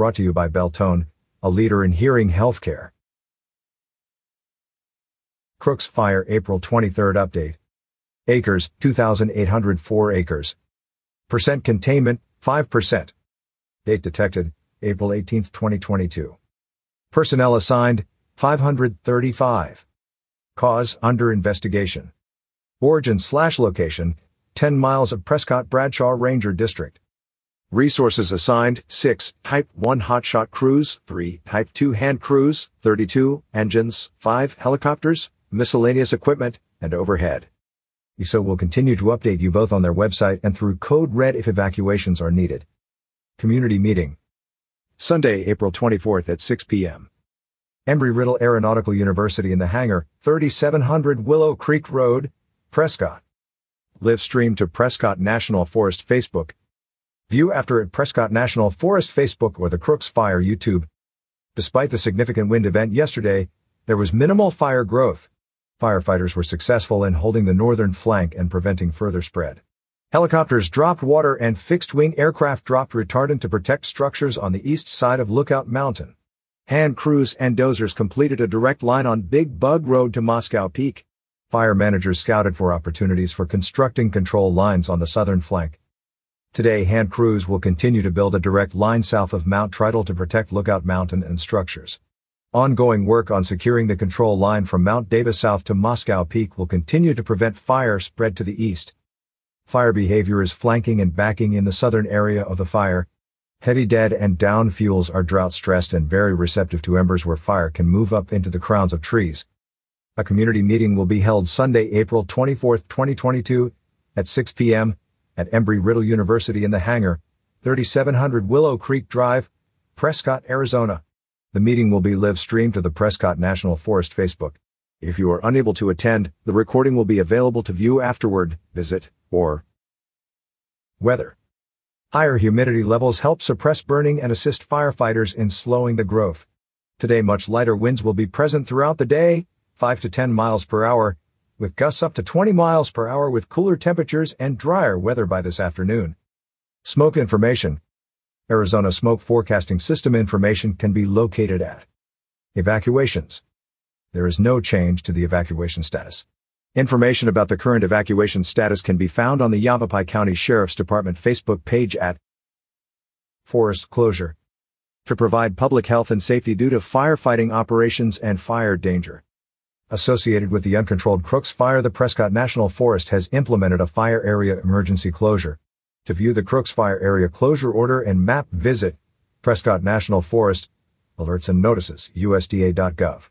brought to you by Beltone, a leader in hearing healthcare. Crooks Fire April 23 update. Acres, 2,804 acres. Percent containment, 5%. Date detected, April 18, 2022. Personnel assigned, 535. Cause, under investigation. Origin/location, 10 miles of Prescott Bradshaw Ranger District. Resources assigned, 6, Type 1 hotshot crews, 3, Type 2 hand crews, 32, engines, 5, helicopters, miscellaneous equipment, and overhead. ESO will continue to update you both on their website and through Code Red if evacuations are needed. Community meeting. Sunday, April 24th at 6 p.m. Embry-Riddle Aeronautical University in the hangar, 3700 Willow Creek Road, Prescott. Live stream to Prescott National Forest Facebook. View after at Prescott National Forest Facebook or the Crooks Fire YouTube. Despite the significant wind event yesterday, there was minimal fire growth. Firefighters were successful in holding the northern flank and preventing further spread. Helicopters dropped water and fixed-wing aircraft dropped retardant to protect structures on the east side of Lookout Mountain. Hand crews and dozers completed a direct line on Big Bug Road to Moscow Peak. Fire managers scouted for opportunities for constructing control lines on the southern flank. Today, hand crews will continue to build a direct line south of Mount Tritle to protect Lookout Mountain and structures. Ongoing work on securing the control line from Mount Davis south to Moscow Peak will continue to prevent fire spread to the east. Fire behavior is flanking and backing in the southern area of the fire. Heavy dead and down fuels are drought-stressed and very receptive to embers where fire can move up into the crowns of trees. A community meeting will be held Sunday, April 24, 2022, at 6 p.m. at Embry-Riddle University in the hangar, 3700 Willow Creek Drive, Prescott, Arizona. The meeting will be live-streamed to the Prescott National Forest Facebook. If you are unable to attend, the recording will be available to view afterward, visit, or. Weather. Higher humidity levels help suppress burning and assist firefighters in slowing the growth. Today, much lighter winds will be present throughout the day, 5 to 10 miles per hour, with gusts up to 20 miles per hour with cooler temperatures and drier weather by this afternoon. Smoke information. Arizona Smoke Forecasting System information can be located at. Evacuations. There is no change to the evacuation status. Information about the current evacuation status can be found on the Yavapai County Sheriff's Department Facebook page at. Forest closure. To provide public health and safety due to firefighting operations and fire danger. Associated with the uncontrolled Crooks Fire, the Prescott National Forest has implemented a fire area emergency closure. To view the Crooks Fire Area Closure Order and map, visit Prescott National Forest, Alerts and Notices, USDA.gov.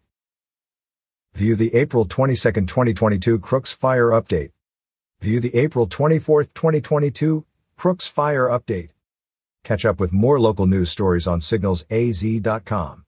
View the April 22, 2022 Crooks Fire Update. View the April 24, 2022 Crooks Fire Update. Catch up with more local news stories on signalsaz.com.